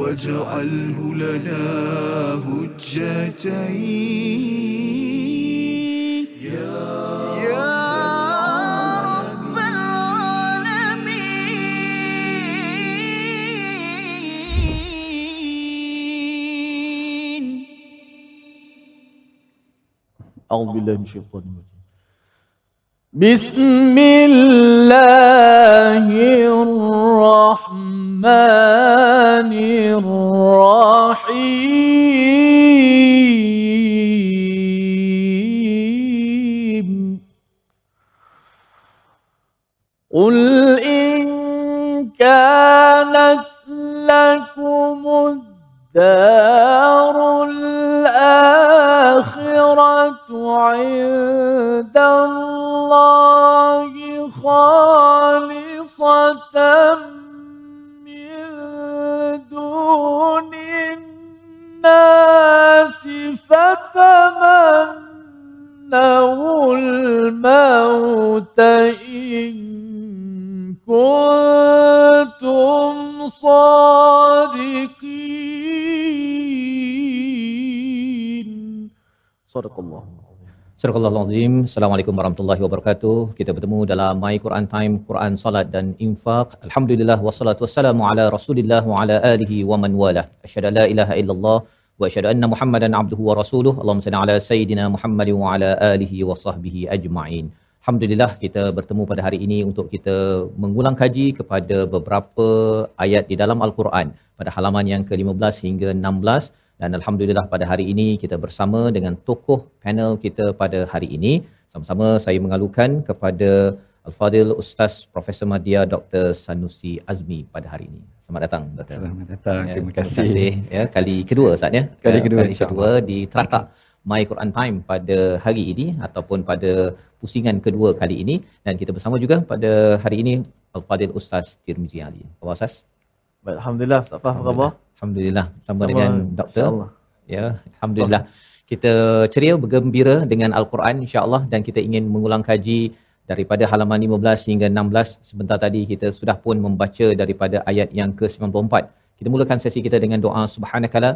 واجعله لنا حجتين يا رب العالمين. أعوذ بالله من الشيطان الرجيم. بسم الله الرحمن الرحيم. قل إن كانت لكم الدار الآخرة عند الله خالصة من دون الناس فتمنوا الموت إن كنتم صادقين. صدق الله. Subhanallahu alazim. Assalamualaikum warahmatullahi wabarakatuh. Kita bertemu dalam My Quran Time, Quran, Salat dan Infaq. Alhamdulillah wassalatu wassalamu ala Rasulillah wa ala alihi wa man wala. Asyhadu alla ilaha illallah wa asyhadu anna Muhammadan abduhu wa rasuluhu. Allahumma salli ala sayidina Muhammad wa ala alihi wa sahbihi ajma'in. Alhamdulillah kita bertemu pada hari ini untuk kita mengulang kaji kepada beberapa ayat di dalam Al-Quran pada halaman yang ke-15 hingga 16. Dan alhamdulillah pada hari ini kita bersama dengan tokoh panel kita pada hari ini. Sama-sama saya mengalukan kepada Al-Fadil Ustaz Profesor Madya Dr. Sanusi Azmi pada hari ini. Selamat datang Dr. Selamat datang. Ya, terima kasih. Ya, kali kedua Ustaz ya. Kali kedua di Teratak My Quran Time pada hari ini ataupun pada pusingan kedua kali ini, dan kita bersama juga pada hari ini Al-Fadil Ustaz Tirmizi Ali. Apa Ustaz? Baik, alhamdulillah. Apa khabar? Alhamdulillah sama dengan doktor. InsyaAllah. Ya, alhamdulillah. Kita ceria bergembira dengan Al-Quran insya-Allah, dan kita ingin mengulang kaji daripada halaman 15 hingga 16. Sebentar tadi kita sudah pun membaca daripada ayat yang ke-94. Kita mulakan sesi kita dengan doa subhanakala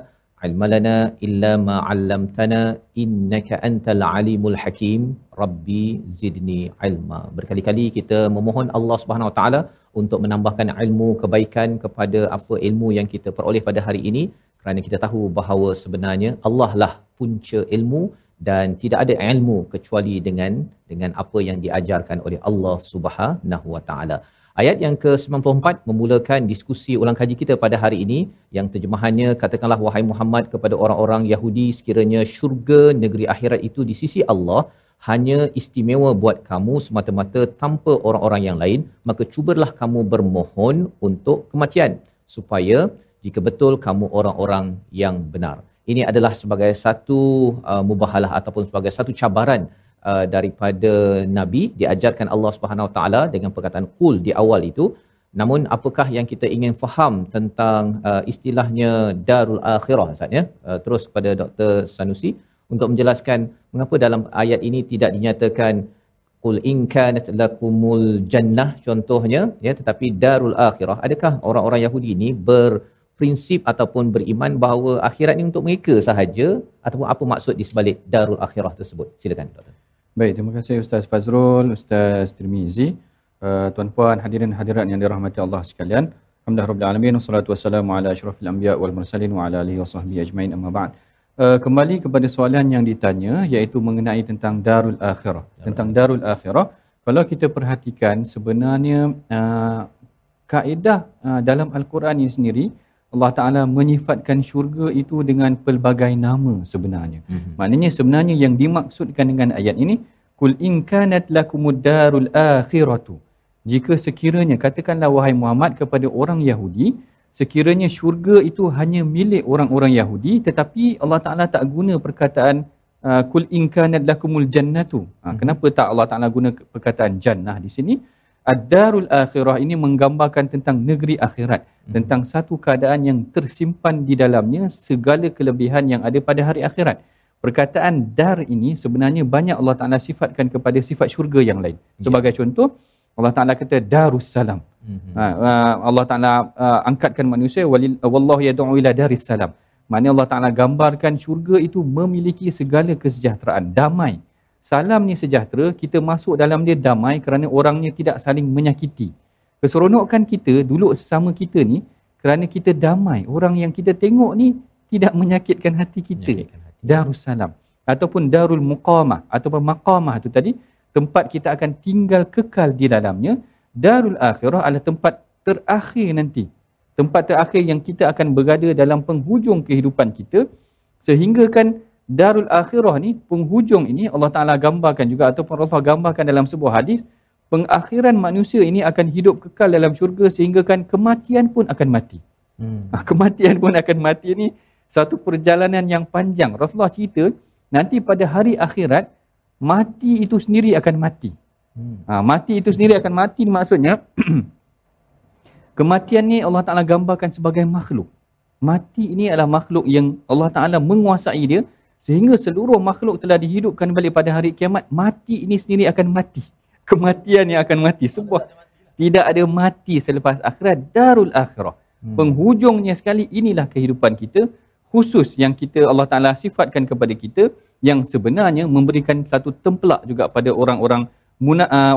ilmalana illa ma 'allamtana innaka antal alimul hakim rabbi zidni ilma. Berkali-kali kita memohon Allah Subhanahu wa taala untuk menambahkan ilmu kebaikan kepada apa ilmu yang kita peroleh pada hari ini, kerana kita tahu bahawa sebenarnya Allah lah punca ilmu dan tidak ada ilmu kecuali dengan apa yang diajarkan oleh Allah Subhanahu wa taala. Ayat yang ke-94 memulakan diskusi ulang kaji kita pada hari ini yang terjemahannya, katakanlah wahai Muhammad kepada orang-orang Yahudi, sekiranya syurga negeri akhirat itu di sisi Allah hanya istimewa buat kamu semata-mata tanpa orang-orang yang lain, maka cubalah kamu bermohon untuk kematian supaya jika betul kamu orang-orang yang benar. Ini adalah sebagai satu mubahalah ataupun sebagai satu cabaran daripada Nabi, diajarkan Allah Subhanahu Wa Taala dengan perkataan qul di awal itu. Namun apakah yang kita ingin faham tentang istilahnya Darul Akhirah Ustaz ya? Terus kepada Dr. Sanusi untuk menjelaskan mengapa dalam ayat ini tidak dinyatakan qul in kanat lakumul jannah contohnya ya, tetapi Darul Akhirah. Adakah orang-orang Yahudi ini berprinsip ataupun beriman bahawa akhirat ini untuk mereka sahaja, ataupun apa maksud di sebalik Darul Akhirah tersebut? Silakan Dr. Baik, terima kasih Ustaz Fazrul, Ustaz Tirmizi, tuan-puan hadirin hadirat yang dirahmati Allah sekalian. Alhamdulillah rabbil alamin wassalatu wassalamu ala asyrafil anbiya wal mursalin wa ala alihi washabbihi ajmain, amma ba'd. Kembali kepada soalan yang ditanya, iaitu mengenai tentang Darul Akhirah. Tentang Darul Akhirah, kalau kita perhatikan sebenarnya kaedah dalam Al-Quran ini sendiri, Allah Ta'ala menyifatkan syurga itu dengan pelbagai nama sebenarnya. Maknanya sebenarnya yang dimaksudkan dengan ayat ini, Kul in kanat lakumud darul akhiratu. Jika sekiranya, katakanlah wahai Muhammad kepada orang Yahudi, sekiranya syurga itu hanya milik orang-orang Yahudi, tetapi Allah Ta'ala tak guna perkataan Kul in kanat lakumul jannatu. Kenapa tak Allah Ta'ala guna perkataan jannah di sini? Ad-darul akhirah ini menggambarkan tentang negeri akhirat, tentang satu keadaan yang tersimpan di dalamnya segala kelebihan yang ada pada hari akhirat. Perkataan dar ini sebenarnya banyak Allah Ta'ala sifatkan kepada sifat syurga yang lain. Sebagai contoh, Allah Taala kata Darussalam. Allah Taala angkatkan manusia, wallahu yad'u ila Darussalam. Maknanya Allah Taala gambarkan syurga itu memiliki segala kesejahteraan, damai. Salam ni sejahtera, kita masuk dalam dia damai kerana orangnya tidak saling menyakiti. Keseronokan kita duduk sesama kita ni kerana kita damai. Orang yang kita tengok ni tidak menyakitkan hati kita. Darussalam ataupun Darul Muqamah ataupun maqamah itu tadi, tempat kita akan tinggal kekal di dalamnya. Darul Akhirah adalah tempat terakhir nanti. Tempat terakhir yang kita akan berada dalam penghujung kehidupan kita, sehingga kan Darul Akhirah ni, penghujung ini Allah Taala gambarkan juga ataupun Rasulullah gambarkan dalam sebuah hadis, pengakhiran manusia ini akan hidup kekal dalam syurga sehingga kan kematian pun akan mati. Kematian pun akan mati ni satu perjalanan yang panjang. Rasulullah cerita nanti pada hari akhirat mati itu sendiri akan mati. Mati itu sendiri akan mati maksudnya kematian ni Allah Taala gambarkan sebagai makhluk. Mati ini adalah makhluk yang Allah Taala menguasai dia sehingga seluruh makhluk telah dihidupkan balik pada hari kiamat. Mati ini sendiri akan mati. Kematian yang akan mati, sebuah tidak ada mati selepas akhirat. Darul Akhirah, penghujungnya sekali. Inilah kehidupan kita khusus yang kita Allah Taala sifatkan kepada kita, yang sebenarnya memberikan satu templak juga pada orang-orang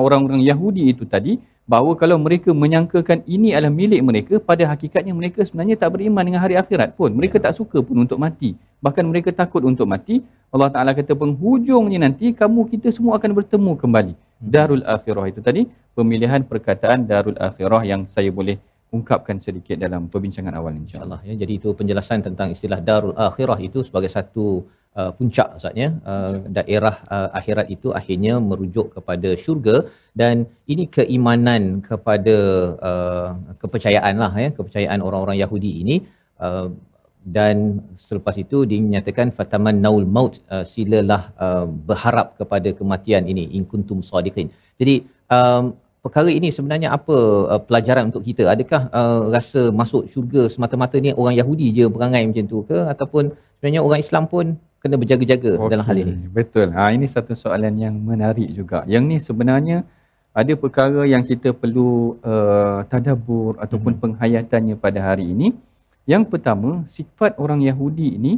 orang-orang Yahudi itu tadi, bahawa kalau mereka menyangkakan ini adalah milik mereka, pada hakikatnya mereka sebenarnya tak beriman dengan hari akhirat pun. Mereka tak suka pun untuk mati, bahkan mereka takut untuk mati. Allah Taala kata penghujungnya nanti kamu kita semua akan bertemu kembali. Darul Akhirah itu tadi pemilihan perkataan Darul Akhirah yang saya boleh ungkapkan sedikit dalam perbincangan awal, insya-Allah ya. Jadi itu penjelasan tentang istilah Darul Akhirah itu sebagai satu puncak, maksudnya daerah akhirat itu akhirnya merujuk kepada syurga. Dan ini keimanan kepada kepercayaanlah ya, kepercayaan orang-orang Yahudi ini. Dan selepas itu dinyatakan fataman naul maut, silalah berharap kepada kematian ini, in kuntum sadiqin. Jadi perkara ini sebenarnya apa pelajaran untuk kita? Adakah rasa masuk syurga semata-mata ni orang Yahudi je perangai macam tu ke, ataupun sebenarnya orang Islam pun kena berjaga-jaga dalam hal ini? Betul. Ini satu soalan yang menarik juga. Yang ni sebenarnya ada perkara yang kita perlu tadabbur ataupun penghayatannya pada hari ini. Yang pertama, sifat orang Yahudi ini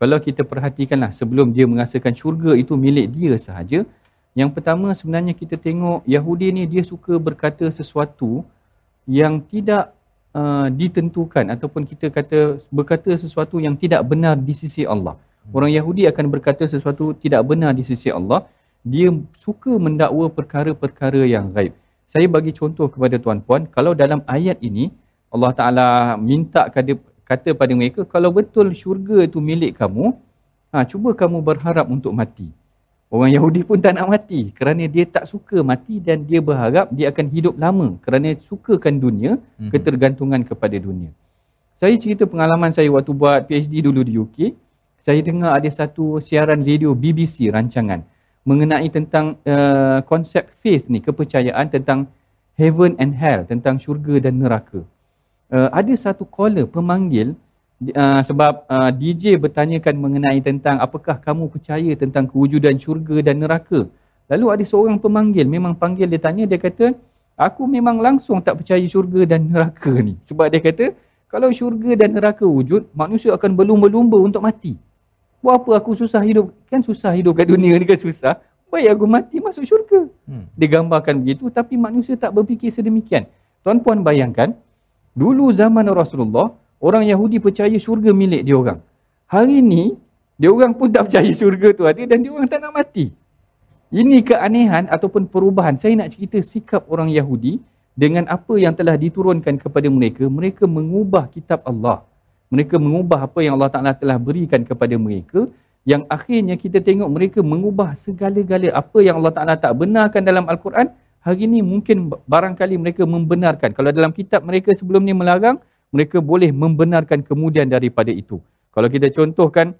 kalau kita perhatikanlah sebelum dia merasakan syurga itu milik dia sahaja. Yang pertama sebenarnya kita tengok Yahudi ni dia suka berkata sesuatu yang tidak ditentukan, ataupun kita kata berkata sesuatu yang tidak benar di sisi Allah. Orang Yahudi akan berkata sesuatu tidak benar di sisi Allah. Dia suka mendakwa perkara-perkara yang ghaib. Saya bagi contoh kepada tuan-puan, kalau dalam ayat ini Allah Taala minta kata pada mereka, kalau betul syurga itu milik kamu, cuba kamu berharap untuk mati. Orang Yahudi pun tak nak mati kerana dia tak suka mati, dan dia berharap dia akan hidup lama kerana sukakan dunia, ketergantungan kepada dunia. Saya cerita pengalaman saya waktu buat PhD dulu di UK. Saya dengar ada satu siaran radio BBC rancangan mengenai tentang konsep faith ni, kepercayaan tentang heaven and hell, tentang syurga dan neraka. Ada satu caller pemanggil sebab DJ bertanyakan mengenai tentang apakah kamu percaya tentang kewujudan syurga dan neraka. Lalu ada seorang pemanggil memang panggil, dia tanya, dia kata aku memang langsung tak percaya syurga dan neraka ni, sebab dia kata kalau syurga dan neraka wujud manusia akan berlumba-lumba untuk mati. Buat apa aku susah hidup, kan susah hidup kat dunia ni, kan susah, baik aku mati masuk syurga. Dia gambarkan begitu, tapi manusia tak berfikir sedemikian. Tuan-puan bayangkan dulu zaman Rasulullah, orang Yahudi percaya syurga milik dia orang. Hari ni dia orang pun tak percaya syurga tu ada, dan dia orang tak nak mati. Ini keanehan ataupun perubahan. Saya nak cerita sikap orang Yahudi dengan apa yang telah diturunkan kepada mereka. Mereka mengubah kitab Allah. Mereka mengubah apa yang Allah Taala telah berikan kepada mereka, yang akhirnya kita tengok mereka mengubah segala-gala. Apa yang Allah Taala tak benarkan dalam Al-Quran, hari ni mungkin barangkali mereka membenarkan. Kalau dalam kitab mereka sebelum ni melarang, mereka boleh membenarkan kemudian daripada itu. Kalau kita contohkan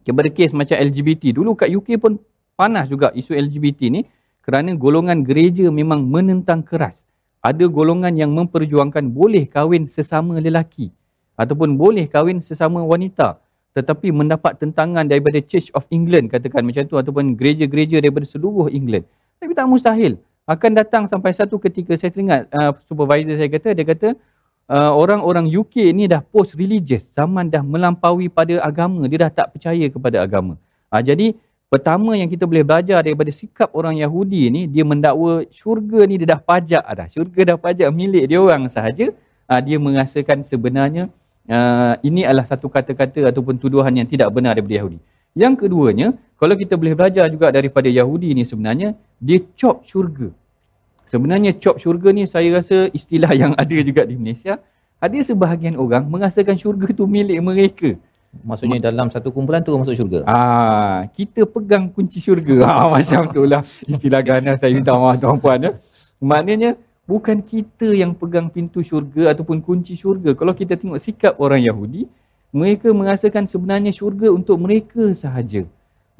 kepada kes macam LGBT, dulu kat UK pun panas juga isu LGBT ni kerana golongan gereja memang menentang keras. Ada golongan yang memperjuangkan boleh kahwin sesama lelaki ataupun boleh kahwin sesama wanita, tetapi mendapat tentangan daripada Church of England, katakan macam tu, ataupun gereja-gereja daripada seluruh England. Tapi tak mustahil akan datang sampai satu ketika saya teringat supervisor saya kata, dia kata orang-orang UK ni dah post religious, zaman dah melampaui pada agama, dia dah tak percaya kepada agama. Jadi pertama yang kita boleh belajar daripada sikap orang Yahudi ni, dia mendakwa syurga ni dia dah pajak dah, syurga dah pajak milik dia orang sahaja. Dia merasakan sebenarnya ini adalah satu kata-kata ataupun tuduhan yang tidak benar daripada Yahudi. Yang keduanya, kalau kita boleh belajar juga daripada Yahudi ni, sebenarnya dia cop syurga. Sebenarnya cop syurga ni saya rasa istilah yang ada juga di Malaysia. Ada sebahagian orang merasakan syurga tu milik mereka. Maksudnya dalam satu kumpulan tu masuk syurga. Kita pegang kunci syurga. Macam itulah istilah ganas, saya minta maaf tuan-puan ya. Maknanya bukan kita yang pegang pintu syurga ataupun kunci syurga. Kalau kita tengok sikap orang Yahudi, mereka merasakan sebenarnya syurga untuk mereka sahaja.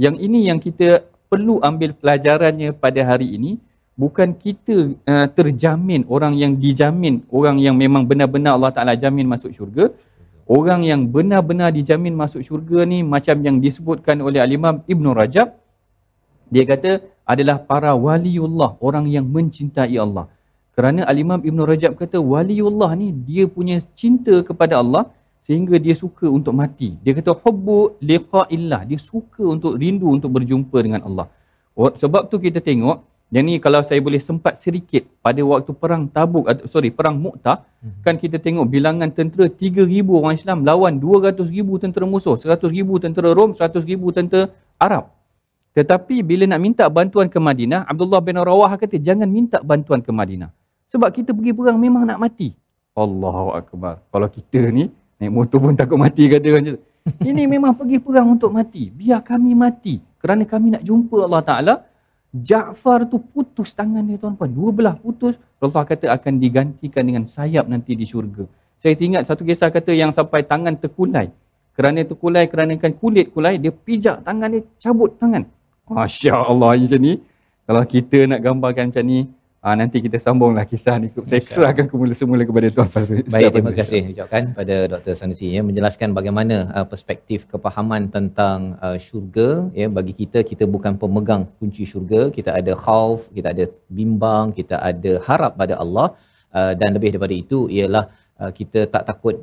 Yang ini yang kita perlu ambil pelajarannya pada hari ini. Bukan kita terjamin, orang yang dijamin, orang yang memang benar-benar Allah Ta'ala jamin masuk syurga. Orang yang benar-benar dijamin masuk syurga ni macam yang disebutkan oleh Al-Imam Ibnu Rajab. Dia kata adalah para waliullah, orang yang mencintai Allah. Kerana Al-Imam Ibnu Rajab kata waliullah ni dia punya cinta kepada Allah sehingga dia suka untuk mati. Dia kata hubbu liqa'illah, dia suka untuk rindu untuk berjumpa dengan Allah. Sebab tu kita tengok yang ni, kalau saya boleh sempat sedikit, pada waktu perang Tabuk, perang Mu'tah, kan kita tengok bilangan tentera 3,000 orang Islam lawan 200,000 tentera musuh, 100,000 tentera Rom, 100,000 tentera Arab. Tetapi bila nak minta bantuan ke Madinah, Abdullah bin Rawah kata jangan minta bantuan ke Madinah. Sebab kita pergi perang memang nak mati. Allahu Akbar. Kalau kita ni naik motor pun takut mati kata orang tu. Ini memang pergi perang untuk mati. Biar kami mati kerana kami nak jumpa Allah Taala. Ja'far tu putus tangan dia tuan-tuan. Dua belah putus. Rasulullah kata akan digantikan dengan sayap nanti di syurga. Saya teringat satu kisah kata yang sampai tangan terkulai. Kerana kulit kulai, dia pijak tangan dia, cabut tangan. Masya Allah macam ni. Kalau kita nak gambarkan macam ni, nanti kita sambunglah kisah ni. Saya serahkan semula kepada Tuan Fazrul. Baik, terima kasih ucapkan pada Dr. Sanusi ya, menjelaskan bagaimana perspektif kepahaman tentang syurga ya. Bagi kita bukan pemegang kunci syurga. Kita ada khauf, kita ada bimbang, kita ada harap pada Allah, dan lebih daripada itu ialah kita tak takut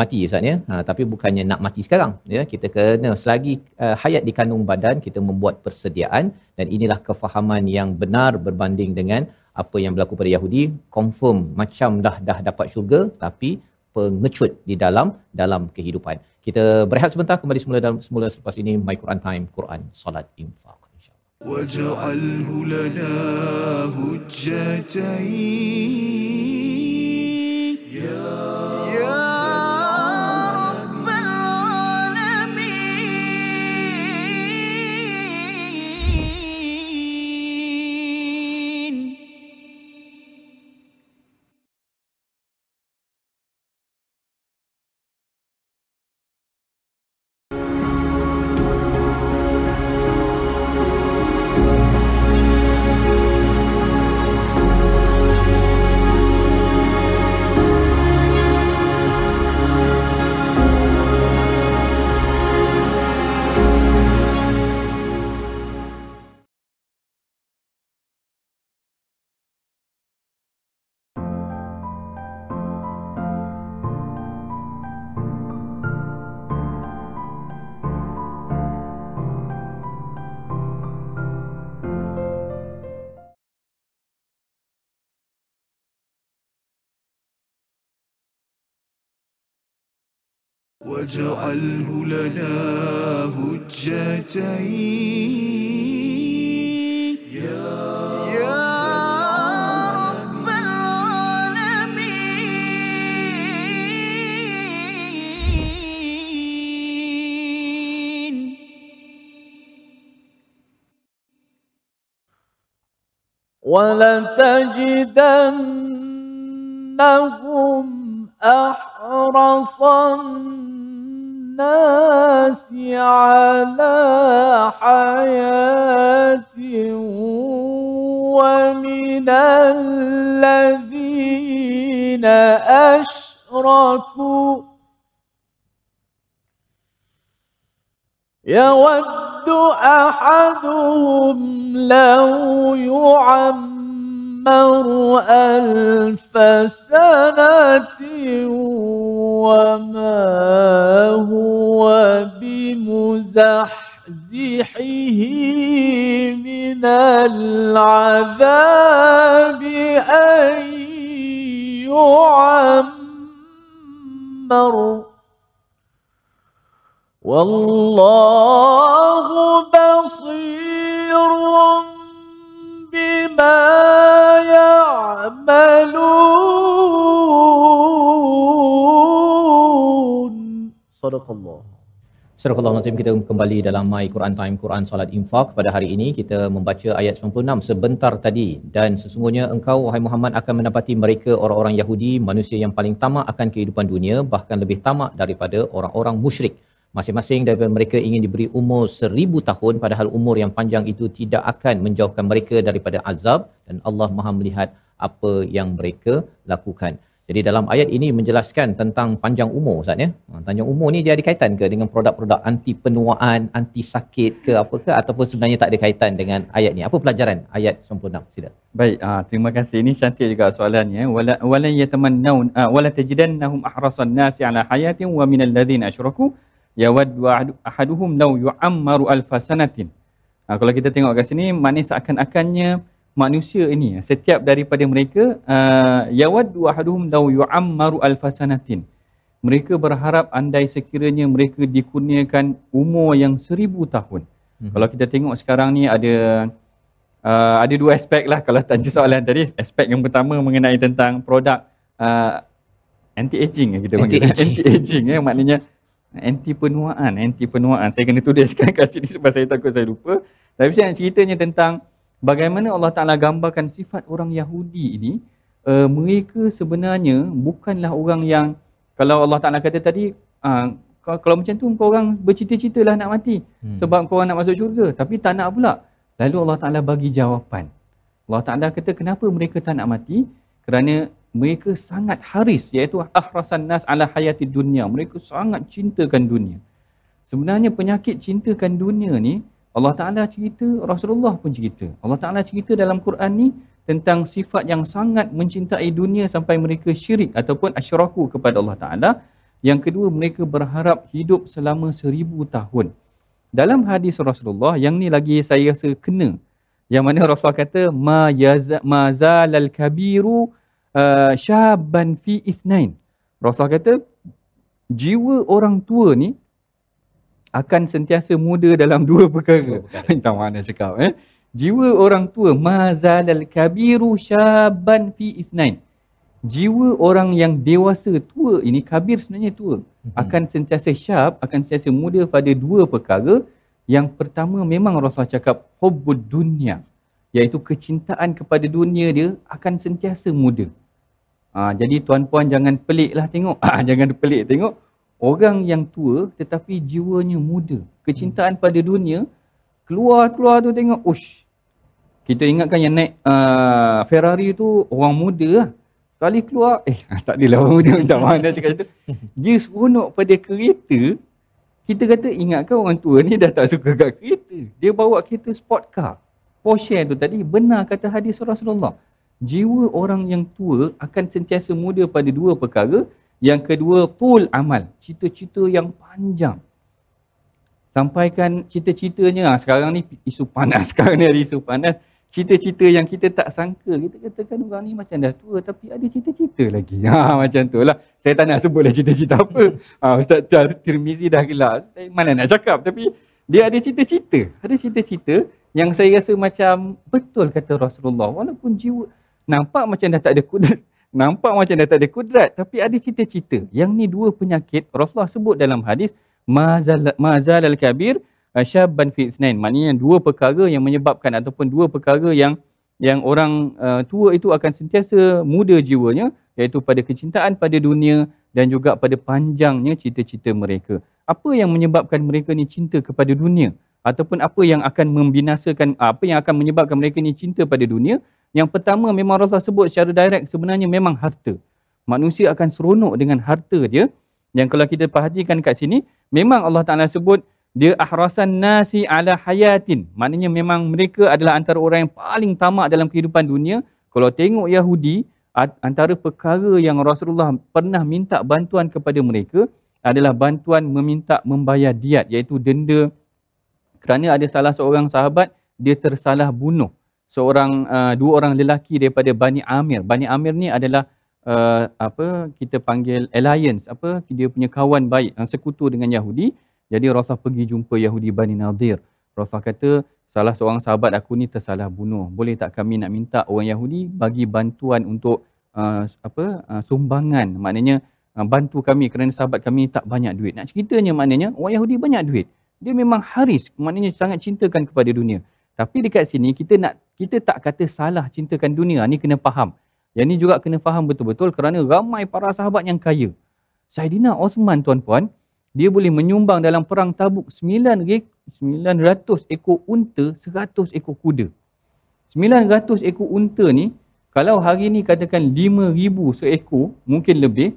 mati ustaz ya. Tapi bukannya nak mati sekarang ya, kita kena selagi hayat di kandung badan kita membuat persediaan, dan inilah kefahaman yang benar berbanding dengan apa yang berlaku pada Yahudi. Confirm macam dah dapat syurga tapi pengecut di dalam kehidupan. Kita berehat sebentar, kembali semula selepas ini. My Quran Time, Quran, Salat, Infaq, insya-Allah. Waj'alhu lana hujjatain ya Rabbal alamin. وَاجْعَلْهُ لَنَا هُجَّتَيْنِ يَا رَبَّ الْعَالَمِينَ. وَلَتَجِدَنَّهُمْ أَحْرَصَ الناس على حياة ومن الذين أشركوا يود أحدهم لو يعمر تُعْمَرُ أَلْفَ سَنَةٍ وَمَا هُوَ بِمُزَحْزِحِهِ مِنَ الْعَذَابِ أَنْ يُعَمَّرُ وَاللَّهُ بَصِيرٌ بِمَا يَعْمَلُونَ. Sadaqallah. Surah Al-Azim. Kita kembali dalam My Quran Time, Quran Salat Infaq. Pada hari ini kita membaca ayat 96 sebentar tadi. Dan sesungguhnya engkau, wahai Muhammad, akan mendapati mereka orang-orang Yahudi, manusia yang paling tamak akan kehidupan dunia, bahkan lebih tamak daripada orang-orang musyrik. Masing-masing daripada mereka ingin diberi umur 1000 tahun, padahal umur yang panjang itu tidak akan menjauhkan mereka daripada azab, dan Allah Maha melihat apa yang mereka lakukan. Jadi dalam ayat ini menjelaskan tentang panjang umur, Ustaz ya. Panjang umur ni dia ada kaitan ke dengan produk-produk anti penuaan, anti sakit ke apa ke, ataupun sebenarnya tak ada kaitan dengan ayat ni? Apa pelajaran ayat 96? Sila. Baik, terima kasih. Ini cantik juga soalannya. Wala yatamannaun wala tajidannahum ahrasan nasi ala hayatin wa minal ladzina asyraku yawaddu ahaduhum law yu'ammaru alfasanatin. Kalau kita tengok kat sini, maknanya seakan-akannya manusia ini setiap daripada mereka yawaddu ahaduhum law yu'ammaru alfasanatin, mereka berharap andai sekiranya mereka dikurniakan umur yang 1000 tahun. Kalau kita tengok sekarang ni ada dua aspek lah. Kalau tanya soalan tadi, aspek yang pertama mengenai tentang produk anti aging, kita panggil anti aging ya, maknanya anti penuaan. Saya kena tuliskan kat sini sebab saya takut saya lupa. Tapi saya nak ceritanya tentang bagaimana Allah Taala gambarkan sifat orang Yahudi ini. Mereka sebenarnya bukanlah orang yang, kalau Allah Taala kata tadi, kalau macam tu kau orang bercita-citalah nak mati sebab kau orang nak masuk syurga, tapi tak nak pula. Lalu Allah Taala bagi jawapan. Allah Taala kata kenapa mereka tak nak mati? Kerana mereka sangat haris, iaitu ahrasan nas ala hayati dunia. Mereka sangat cintakan dunia. Sebenarnya penyakit cintakan dunia ni Allah Taala cerita, Rasulullah pun cerita. Allah Taala cerita dalam Quran ni tentang sifat yang sangat mencintai dunia sampai mereka syirik ataupun asyraku kepada Allah Taala. Yang kedua, mereka berharap hidup selama 1000 tahun. Dalam hadis Rasulullah yang ni lagi saya rasa kena, yang mana Rasulullah kata mazalal kabiru syaban fi ithnain. Rasulullah kata jiwa orang tua ni akan sentiasa muda dalam dua perkara. Entah mana cakap jiwa orang tua mazalal kabiru syaban fi ithnain. Jiwa orang yang dewasa tua ini, kabir sebenarnya tua, akan sentiasa syab, akan sentiasa muda pada dua perkara. Yang pertama memang Rasulullah cakap hubbud dunya, iaitu kecintaan kepada dunia dia akan sentiasa muda. Jadi tuan-puan jangan peliklah tengok. Jangan pelik tengok orang yang tua tetapi jiwanya muda. Kecintaan pada dunia keluar tu tengok. Ush. Kita ingatkan yang naik Ferrari tu orang muda lah. Kali keluar tak adalah orang muda, minta maaf nak cakap situ. Dia seronok pada kereta. Kita kata ingatkan orang tua ni dah tak suka kat kereta. Dia bawa kereta sport car. Porsche tu tadi, benar kata hadis Rasulullah. Jiwa orang yang tua akan sentiasa muda pada dua perkara. Yang kedua, tul amal, cita-cita yang panjang. Sampaikan cita-citanya. Sekarang ni isu panas, cita-cita yang kita tak sangka. Kita katakan orang ni macam dah tua tapi ada cita-cita lagi. Macam tu lah. Saya tak nak sebutlah cita-cita apa. Ustaz Tirmizi dah gelak. Saya malas nak cakap tapi dia ada cita-cita. Ada cita-cita yang saya rasa macam betul kata Rasulullah, walaupun jiwa nampak macam dah tak ada kudrat, tapi ada cita-cita. Yang ni dua penyakit Rasulullah sebut dalam hadis mazalal kabir syaban fi ithnain. Maknanya dua perkara yang menyebabkan ataupun dua perkara yang orang tua itu akan sentiasa muda jiwanya, iaitu pada kecintaan pada dunia dan juga pada panjangnya cita-cita mereka. Apa yang menyebabkan mereka ni cinta kepada dunia? Ataupun apa yang akan membinasakan, apa yang akan menyebabkan mereka ni cinta pada dunia? Yang pertama memang Rasulullah sebut secara direct, sebenarnya memang harta. Manusia akan seronok dengan harta dia. Yang kalau kita perhatikan kat sini, memang Allah Taala sebut dia ahrasan nasi ala hayatin. Maknanya memang mereka adalah antara orang yang paling tamak dalam kehidupan dunia, Kalau tengok Yahudi, antara perkara yang Rasulullah pernah minta bantuan kepada mereka adalah bantuan meminta membayar diat, iaitu denda, kerana ada salah seorang sahabat dia tersalah bunuh dua orang lelaki daripada Bani Amir. Bani Amir ni adalah kita panggil alliance, dia punya kawan baik, sekutu dengan Yahudi. Jadi Rasulullah pergi jumpa Yahudi Bani Nadir. Rasulullah kata, salah seorang sahabat aku ni tersalah bunuh, boleh tak kami nak minta orang Yahudi bagi bantuan untuk sumbangan, maknanya bantu kami kerana sahabat kami tak banyak duit. Nak ceritanya maknanya orang Yahudi banyak duit, dia memang haris, maknanya sangat cintakan kepada dunia. Tapi dekat sini kita tak kata salah cintakan dunia ni, kena faham. Yang ni juga kena faham betul-betul, kerana ramai para sahabat yang kaya. Saidina Osman, tuan-puan, dia boleh menyumbang dalam perang Tabuk 900 ekor unta, 100 ekor kuda. 900 ekor unta ni kalau hari ni katakan 5,000 seekor, mungkin lebih,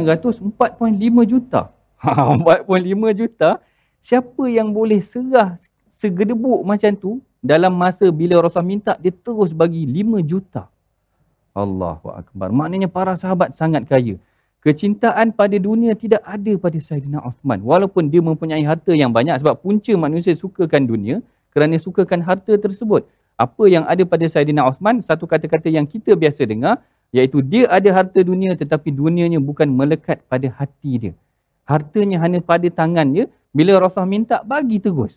4.5 juta. 4.5 juta. Siapa yang boleh serah segedebuk macam tu dalam masa bila Rasul minta dia terus bagi 5 juta. Allahu akbar. Maknanya para sahabat sangat kaya. Kecintaan pada dunia tidak ada pada Saidina Uthman, walaupun dia mempunyai harta yang banyak, sebab punca manusia sukakan dunia kerana sukakan harta tersebut. Apa yang ada pada Saidina Uthman, satu kata-kata yang kita biasa dengar, iaitu dia ada harta dunia tetapi dunianya bukan melekat pada hati dia. Hartanya hanya pada tangan dia. Bila Rasul minta, bagi terus.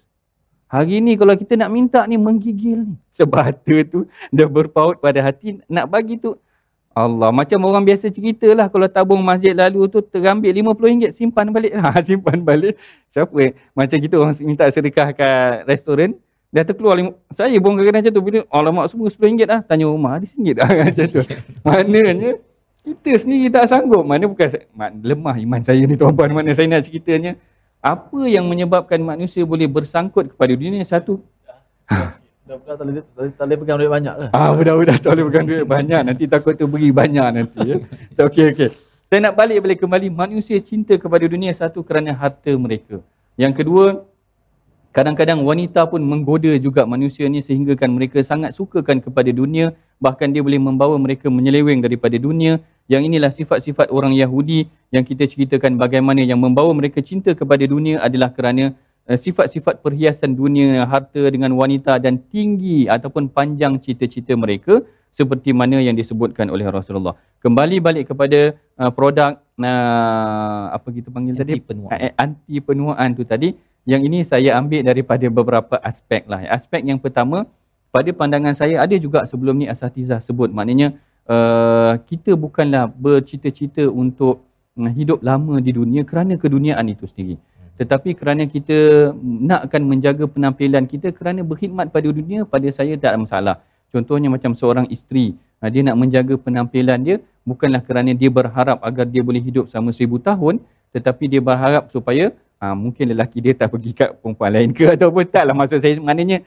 Hari ni kalau kita nak minta ni menggigil ni. Sebab harta tu dah berpaut pada hati, nak bagi tu. Allah, macam orang biasa ceritalah, kalau tabung masjid lalu tu terambil RM50, simpan balik. Simpan balik. Siapa macam kita orang minta sedekah kat restoran, dah terkeluar saya pun kadang-kadang macam tu. Bila alamak semua RM10 lah, tanya rumah ada RM1 lah macam tu. Maknanya kita sendiri tak sanggup. Mana bukan lemah iman saya ni tuan-tuan, mana saya nak ceritanya. Apa yang menyebabkan manusia boleh bersangkut kepada dunia? Satu, budak-budak tak boleh pegang duit banyak lah. Budak-budak tak boleh pegang duit banyak, nanti takut tu beri banyak nanti ya. Okey. Saya nak balik kembali, manusia cinta kepada dunia satu kerana harta mereka. Yang kedua, kadang-kadang wanita pun menggoda juga manusia ni sehinggakan mereka sangat sukakan kepada dunia, bahkan dia boleh membawa mereka menyeleweng daripada dunia. Yang inilah sifat-sifat orang Yahudi yang kita ceritakan, bagaimana yang membawa mereka cinta kepada dunia adalah kerana sifat-sifat perhiasan dunia, harta dengan wanita, dan tinggi ataupun panjang cita-cita mereka seperti mana yang disebutkan oleh Rasulullah. Kembali balik kepada produk apa kita panggil tadi, anti penuaan tu tadi. Yang ini saya ambil daripada beberapa aspek lah. Aspek yang pertama, pada pandangan saya, ada juga sebelum ni asatizah sebut, maknanya kita bukanlah bercita-cita untuk hidup lama di dunia kerana keduniaan itu sendiri, tetapi kerana kita nakkan menjaga penampilan kita kerana berkhidmat pada dunia. Pada saya tak ada masalah. Contohnya macam seorang isteri, dia nak menjaga penampilan dia bukanlah kerana dia berharap agar dia boleh hidup selama 1000 tahun, tetapi dia berharap supaya mungkin lelaki dia tak pergi kat perempuan lain ke, ataupun taklah, maksud saya maknanya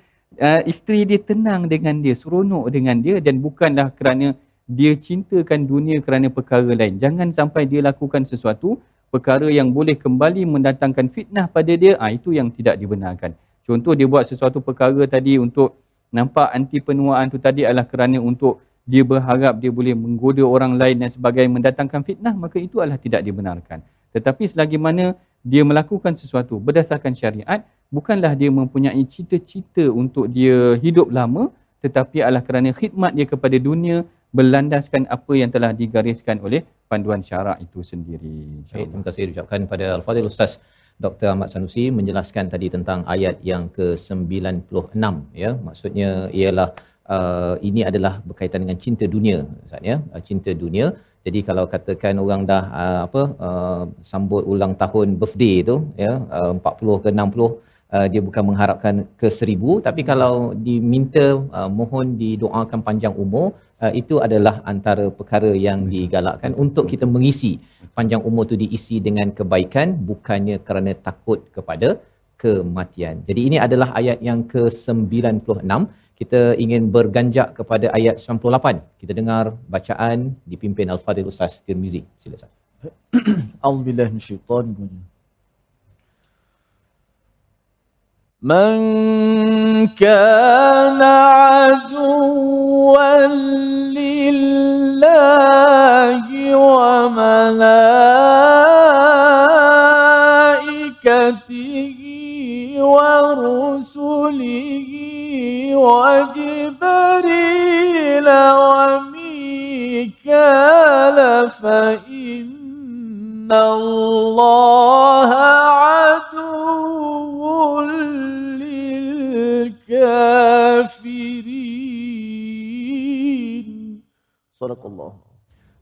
isteri dia tenang dengan dia, seronok dengan dia, dan bukanlah kerana dia cintakan dunia kerana perkara lain. Jangan sampai dia lakukan sesuatu perkara yang boleh kembali mendatangkan fitnah pada dia. Itu yang tidak dibenarkan. Contoh, dia buat sesuatu perkara tadi untuk nampak anti penuaan tu tadi adalah kerana untuk dia berharap dia boleh menggoda orang lain dan sebagainya, mendatangkan fitnah, maka itu adalah tidak dibenarkan. Tetapi selagi mana dia melakukan sesuatu berdasarkan syariat, bukanlah dia mempunyai cita-cita untuk dia hidup lama, tetapi adalah kerana khidmat dia kepada dunia berlandaskan apa yang telah digariskan oleh panduan syarak itu sendiri. Baik, terima kasih diucapkan kepada Al-Fadhil Ustaz Dr. Ahmad Sanusi menjelaskan tadi tentang ayat yang ke-96 ya. Maksudnya ialah ini adalah berkaitan dengan cinta dunia, Ustaz ya, cinta dunia. Jadi kalau katakan orang dah sambut ulang tahun, birthday tu ya, 40 ke 60, dia bukan mengharapkan ke 1000, tapi kalau diminta mohon didoakan panjang umur, itu adalah antara perkara yang digalakkan untuk kita mengisi panjang umur tu, diisi dengan kebaikan, bukannya kerana takut kepada kematian. Jadi ini adalah ayat yang ke-96. Kita ingin berganjak kepada ayat 98. Kita dengar bacaan dipimpin Al-Fadhil Ustaz Tirmizi. Sila Ustaz. A'udzubillahi minasyaitanir rajim. Man kana aduwwan آياته ورسله وجبريل وميكال فإن الله عدو للكافرين. صدق الله.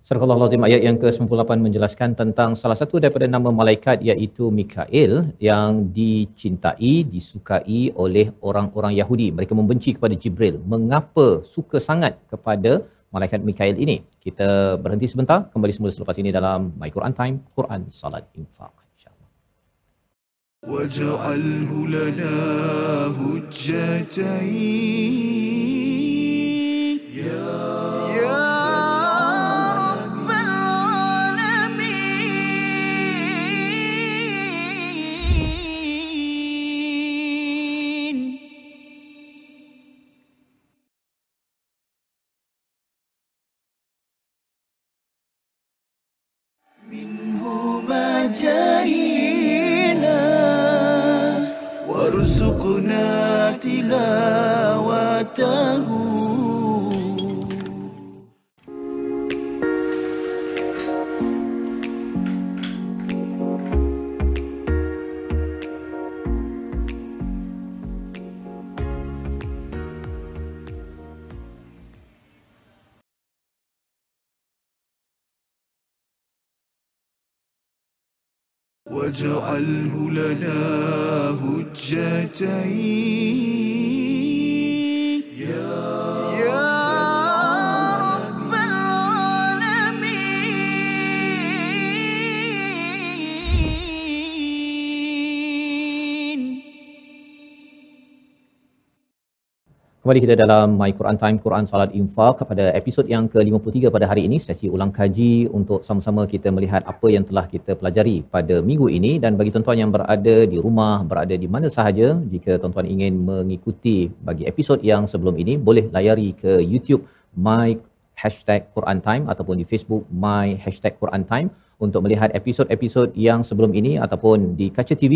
Surah Al-Azim ayat yang ke-98 menjelaskan tentang salah satu daripada nama malaikat iaitu Mikail yang dicintai, disukai oleh orang-orang Yahudi. Mereka membenci kepada Jibril. Mengapa suka sangat kepada malaikat Mikail ini? Kita berhenti sebentar, kembali semula selepas ini dalam My Quran Time, Quran Salat Infaq. InsyaAllah. واجعله لنا حجتين يا رب العالمين. Kembali kita dalam My Quran Time, Quran Salat Infaq pada episod yang ke-53 pada hari ini, sesi ulang kaji untuk sama-sama kita melihat apa yang telah kita pelajari pada minggu ini. Dan bagi tuan-tuan yang berada di rumah, berada di mana sahaja, jika tuan-tuan ingin mengikuti bagi episod yang sebelum ini, boleh layari ke YouTube My #Quran Time ataupun di Facebook My #Quran Time untuk melihat episod-episod yang sebelum ini, ataupun di kaca TV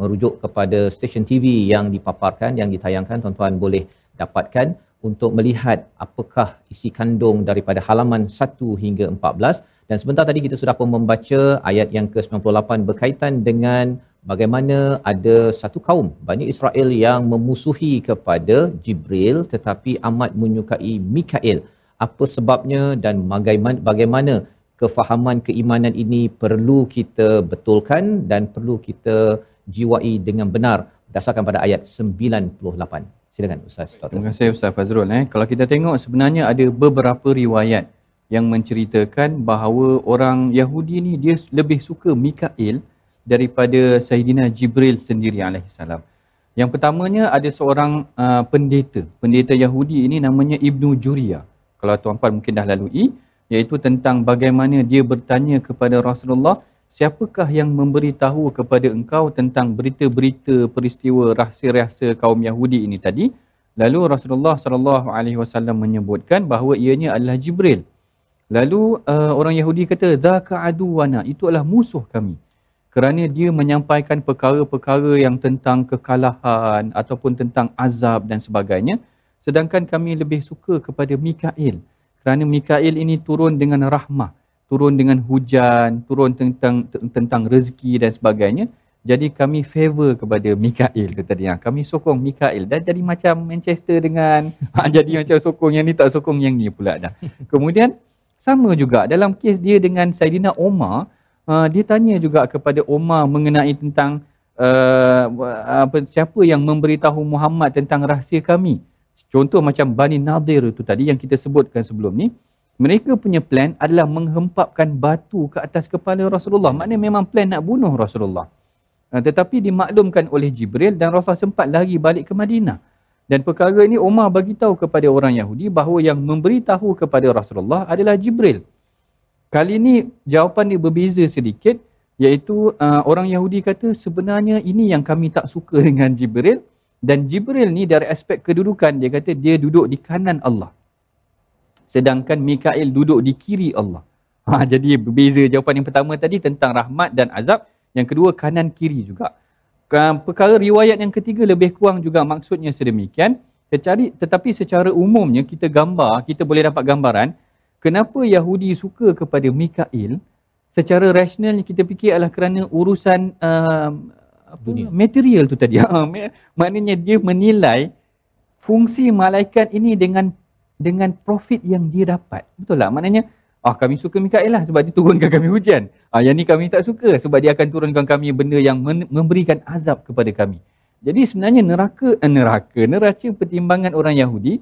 merujuk kepada stesen TV yang dipaparkan, yang ditayangkan, tuan-tuan boleh dapatkan untuk melihat apakah isi kandung daripada halaman 1 hingga 14. Dan sebentar tadi kita sudah pun membaca ayat yang ke-98 berkaitan dengan bagaimana ada satu kaum Bani Israel yang memusuhi kepada Jibril tetapi amat menyukai Mikail. Apa sebabnya dan bagaimana kefahaman keimanan ini perlu kita betulkan dan perlu kita jiwai dengan benar berdasarkan pada ayat 98. Silakan Ustaz. Terima kasih Ustaz Fazrul. Kalau kita tengok, sebenarnya ada beberapa riwayat yang menceritakan bahawa orang Yahudi ni dia lebih suka Mikail daripada Sayyidina Jibril sendiri alaihissalam. Yang pertamanya ada seorang pendeta Yahudi ini, namanya Ibnu Juria. Kalau tuan-tuan mungkin dah lalui, iaitu tentang bagaimana dia bertanya kepada Rasulullah, siapakah yang memberitahu kepada engkau tentang berita-berita peristiwa rahsia-rahsia kaum Yahudi ini tadi? Lalu Rasulullah SAW menyebutkan bahawa ianya adalah Jibril. Lalu orang Yahudi kata, "Dzaka aduwana," itu adalah musuh kami, kerana dia menyampaikan perkara-perkara yang tentang kekalahan ataupun tentang azab dan sebagainya, sedangkan kami lebih suka kepada Mikail kerana Mikail ini turun dengan rahmah, turun dengan hujan, turun tentang rezeki dan sebagainya. Jadi kami favor kepada Mikail tu tadi. Kami sokong Mikail. Dan jadi macam Manchester dengan jadi macam sokong yang ni, tak sokong yang ni pula dah. Kemudian sama juga dalam kes dia dengan Saidina Omar, dia tanya juga kepada Omar mengenai tentang siapa yang memberitahu Muhammad tentang rahsia kami. Contoh macam Bani Nadir itu tadi yang kita sebutkan sebelum ni, mereka punya plan adalah menghempapkan batu ke atas kepala Rasulullah. Maknanya memang plan nak bunuh Rasulullah. Tetapi dimaklumkan oleh Jibril dan Rasulullah sempat lari balik ke Madinah. Dan perkara ini Umar bagi tahu kepada orang Yahudi bahawa yang memberitahu kepada Rasulullah adalah Jibril. Kali ini jawapan dia berbeza sedikit, iaitu orang Yahudi kata sebenarnya ini yang kami tak suka dengan Jibril. Dan Jibril ni dari aspek kedudukan, dia kata dia duduk di kanan Allah, sedangkan Mikail duduk di kiri Allah. Jadi berbeza jawapan yang pertama tadi tentang rahmat dan azab. Yang kedua, kanan kiri juga. Perkara riwayat yang ketiga lebih kurang juga maksudnya sedemikian. Tetapi secara umumnya kita boleh dapat gambaran kenapa Yahudi suka kepada Mikail. Secara rasionalnya kita fikir adalah kerana urusan material tu tadi. Maknanya dia menilai fungsi malaikat ini dengan profit yang dia dapat. Betul tak? Maknanya kami suka Mikail lah sebab dia turunkan kami hujan. Yang ni kami tak suka sebab dia akan turunkan kami benda yang memberikan azab kepada kami. Jadi sebenarnya neraca pertimbangan orang Yahudi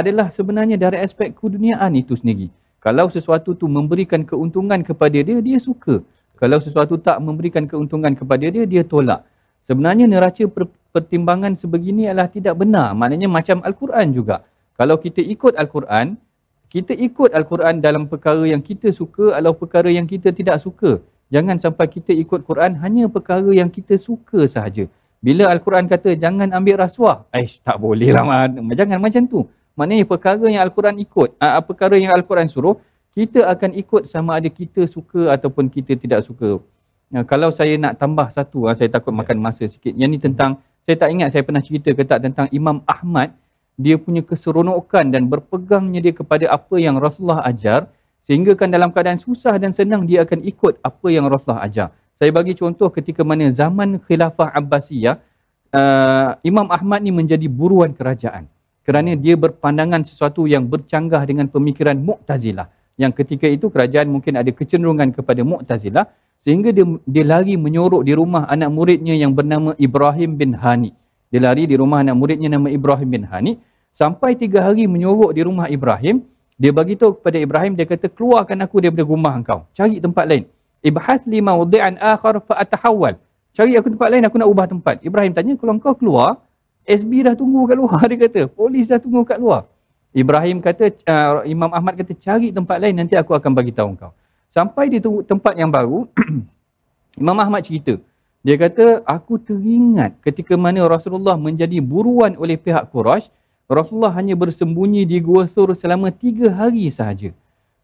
adalah sebenarnya dari aspek keduniaan itu sendiri. Kalau sesuatu tu memberikan keuntungan kepada dia, dia suka. Kalau sesuatu tak memberikan keuntungan kepada dia, dia tolak. Sebenarnya neraca pertimbangan sebegini adalah tidak benar. Maknanya macam Al-Quran juga. Kalau kita ikut Al-Quran, dalam perkara yang kita suka atau perkara yang kita tidak suka. Jangan sampai kita ikut Quran hanya perkara yang kita suka sahaja. Bila Al-Quran kata jangan ambil rasuah, tak boleh lah. Jangan macam tu. Maknanya perkara yang Al-Quran ikut, perkara yang Al-Quran suruh, kita akan ikut sama ada kita suka ataupun kita tidak suka. Kalau saya nak tambah satu, saya takut makan masa sikit. Yang ni tentang, saya tak ingat saya pernah cerita ke tak tentang Imam Ahmad. Dia punya keseronokan dan berpegangnya dia kepada apa yang Rasulullah ajar, sehingga kan dalam keadaan susah dan senang dia akan ikut apa yang Rasulullah ajar. Saya bagi contoh ketika mana zaman Khilafah Abbasiyah, Imam Ahmad ni menjadi buruan kerajaan kerana dia berpandangan sesuatu yang bercanggah dengan pemikiran Mu'tazilah. Yang ketika itu kerajaan mungkin ada kecenderungan kepada Mu'tazilah, sehingga dia lari menyorok di rumah anak muridnya yang bernama Ibrahim bin Hani. Dia lari di rumah anak muridnya nama Ibrahim bin Hani. Sampai 3 hari menyorok di rumah Ibrahim, dia bagi tahu kepada Ibrahim, dia kata, keluarkan aku daripada rumah engkau. Cari tempat lain. Ibhath li mawdi'an akhar fa atahawwal. Cari aku tempat lain, aku nak ubah tempat. Ibrahim tanya, kalau engkau keluar, SB dah tunggu kat luar, dia kata. Polis dah tunggu kat luar. Ibrahim kata, Imam Ahmad kata, cari tempat lain, nanti aku akan bagi tahu engkau. Sampai di tempat yang baru, Imam Ahmad cerita. Dia kata, aku teringat ketika mana Rasulullah menjadi buruan oleh pihak Quraisy, Rasulullah hanya bersembunyi di Gua Sur selama 3 hari sahaja.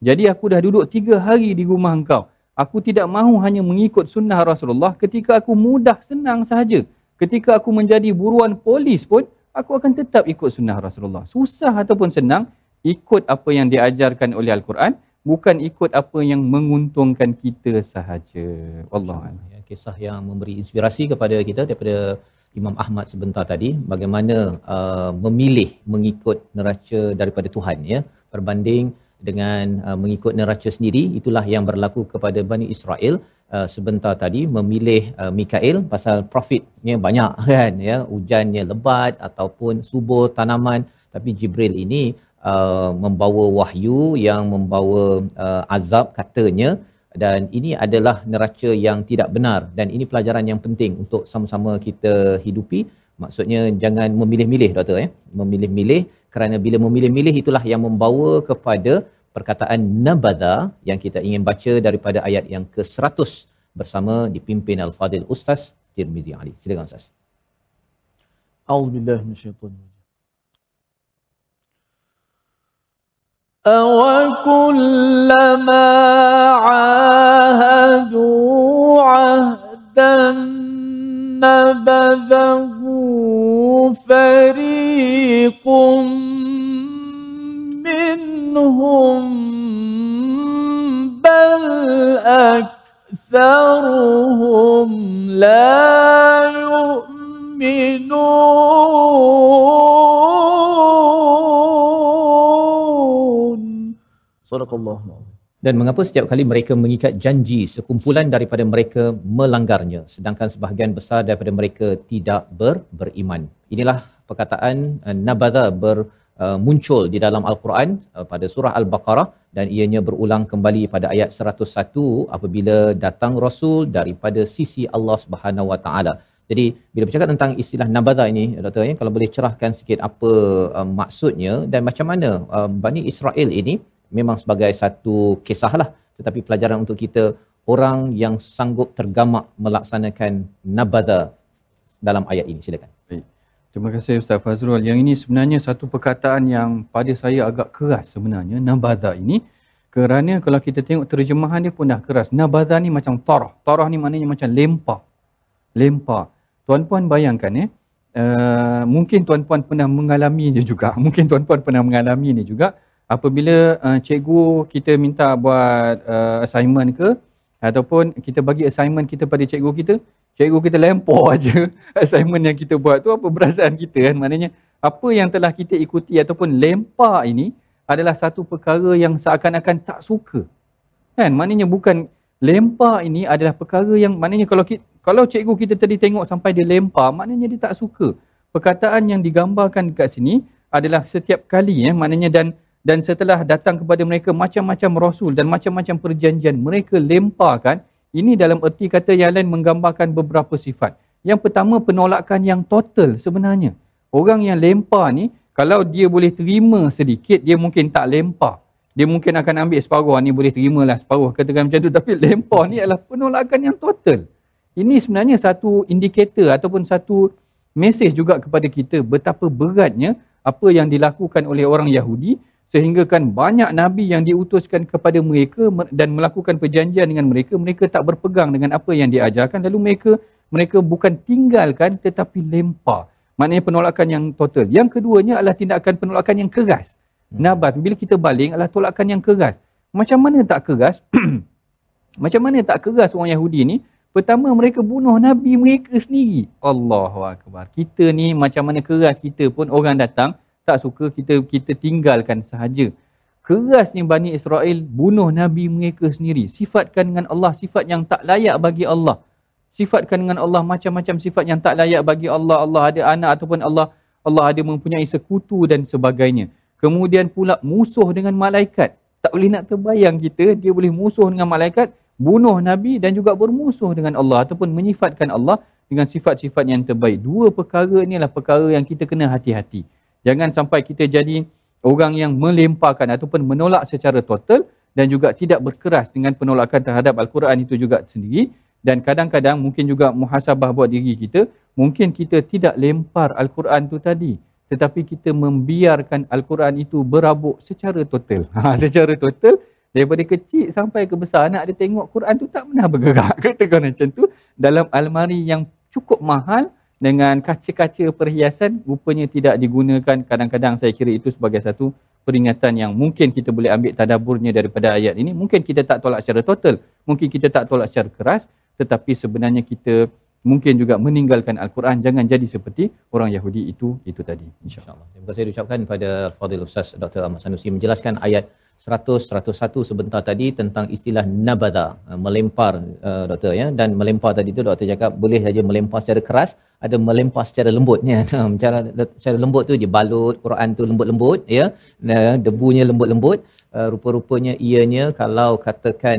Jadi aku dah duduk 3 hari di rumah engkau. Aku tidak mahu hanya mengikut sunnah Rasulullah ketika aku mudah senang sahaja. Ketika aku menjadi buruan polis pun, aku akan tetap ikut sunnah Rasulullah. Susah ataupun senang, ikut apa yang diajarkan oleh Al-Quran, bukan ikut apa yang menguntungkan kita sahaja. Wallahualam. Kisah yang memberi inspirasi kepada kita daripada Imam Ahmad sebentar tadi, bagaimana memilih mengikut neraca daripada Tuhan, ya, berbanding dengan mengikut neraca sendiri. Itulah yang berlaku kepada Bani Israel sebentar tadi, memilih Mikail pasal profitnya banyak kan, ya, hujannya lebat ataupun subur tanaman. Tapi Jibril ini membawa wahyu yang membawa azab katanya, dan ini adalah neraca yang tidak benar, dan ini pelajaran yang penting untuk sama-sama kita hidupi. Maksudnya jangan memilih-milih, doktor, ya. Memilih-milih, kerana bila memilih-milih itulah yang membawa kepada perkataan nabadha yang kita ingin baca daripada ayat yang ke-100 bersama dipimpin Al-Fadil Ustaz Tirmizi Ali. Silakan Ustaz. A'udzubillahi minasyaitanir rajim. Awa kullama 'ahadu 'ahdan nabadhahu fariqum منهم بل أكثرهم لا يؤمنون. صدق الله العظيم. Dan mengapa setiap kali mereka mengikat janji, sekumpulan daripada mereka melanggarnya, sedangkan sebahagian besar daripada mereka tidak beriman. Inilah perkataan nabadha muncul di dalam Al-Quran pada surah Al-Baqarah, dan ianya berulang kembali pada ayat 101 apabila datang Rasul daripada sisi Allah Subhanahu Wa Taala. Jadi bila bercakap tentang istilah nabadha ini, Dr. Ya, kalau boleh cerahkan sikit apa maksudnya dan macam mana Bani Israel ini memang sebagai satu kisahlah, tetapi pelajaran untuk kita, orang yang sanggup tergamak melaksanakan nabadha dalam ayat ini. Silakan. Terima kasih Ustaz Fazrul. Yang ini sebenarnya satu perkataan yang pada saya agak keras sebenarnya, nabadha ini, Kerana kalau kita tengok terjemahan dia pun dah keras. Nabadha ni macam tarah. Tarah ni maknanya macam lempar. Lempar. Tuan-puan bayangkan mungkin tuan-puan pernah mengalami dia juga. Mungkin tuan-puan pernah mengalami ni juga. Apabila cikgu kita minta buat assignment ke, ataupun kita bagi assignment kita pada cikgu kita lempar aje assignment yang kita buat tu, apa perasaan kita kan? Maknanya apa yang telah kita ikuti ataupun lempar ini adalah satu perkara yang seakan-akan tak suka. Kan? Maknanya bukan, lempar ini adalah perkara yang maknanya kalau cikgu kita tadi tengok sampai dia lempar, maknanya dia tak suka. Perkataan yang digambarkan dekat sini adalah setiap kali maknanya dan setelah datang kepada mereka macam-macam rasul dan macam-macam perjanjian, mereka lemparkan. Ini dalam erti kata yang lain menggambarkan beberapa sifat. Yang pertama, penolakan yang total sebenarnya. Orang yang lempar ni, kalau dia boleh terima sedikit, dia mungkin tak lempar. Dia mungkin akan ambil separuh, ni boleh terimalah separuh, katakan macam tu. Tapi lempar ni adalah penolakan yang total. Ini sebenarnya satu indikator ataupun satu mesej juga kepada kita betapa beratnya apa yang dilakukan oleh orang Yahudi, sehinggakan banyak Nabi yang diutuskan kepada mereka dan melakukan perjanjian dengan mereka, mereka tak berpegang dengan apa yang diajarkan, lalu mereka bukan tinggalkan tetapi lempar. Maknanya penolakan yang total. Yang keduanya adalah tindakan penolakan yang keras. Nabat, bila kita baling, adalah tolakan yang keras. Macam mana tak keras? Macam mana tak keras orang Yahudi ni? Pertama, mereka bunuh Nabi mereka sendiri. Allahu Akbar. Kita ni macam mana keras kita pun, orang datang tak suka, kita tinggalkan sahaja. Kerasnya Bani Israel bunuh Nabi mereka sendiri. Sifatkan dengan Allah sifat yang tak layak bagi Allah. Sifatkan dengan Allah macam-macam sifat yang tak layak bagi Allah. Allah ada anak ataupun Allah ada mempunyai sekutu dan sebagainya. Kemudian pula musuh dengan malaikat. Tak boleh nak terbayang kita, dia boleh musuh dengan malaikat, bunuh Nabi dan juga bermusuh dengan Allah ataupun menyifatkan Allah dengan sifat-sifat yang terbaik. Dua perkara inilah perkara yang kita kena hati-hati. Jangan sampai kita jadi orang yang melemparkan ataupun menolak secara total dan juga tidak berkeras dengan penolakan terhadap Al-Quran itu juga sendiri. Dan kadang-kadang mungkin juga muhasabah buat diri kita, mungkin kita tidak lempar Al-Quran itu tadi, tetapi kita membiarkan Al-Quran itu berabuk secara total. Secara total, daripada kecil sampai ke besar, anak dia tengok Quran tu tak pernah bergerak. Katakan macam tu, dalam almari yang cukup mahal, dengan kaca-kaca perhiasan, rupanya tidak digunakan. Kadang-kadang saya kira itu sebagai satu peringatan yang mungkin kita boleh ambil tadaburnya daripada ayat ini. Mungkin kita tak tolak secara total, mungkin kita tak tolak secara keras, tetapi sebenarnya kita mungkin juga meninggalkan Al-Quran. Jangan jadi seperti orang Yahudi itu tadi, insya-Allah. Terima kasih diucapkan pada Fadil Ustaz Dr. Ahmad Sanusi menjelaskan ayat 100-101 sebentar tadi tentang istilah nabada, melempar doktor ya. Dan melempar tadi tu doktor cakap boleh saja melempar secara keras, ada melempar secara lembutnya. Secara lembut tu dia balut Quran tu lembut-lembut ya, debunya lembut-lembut, rupa-rupanya ianya kalau katakan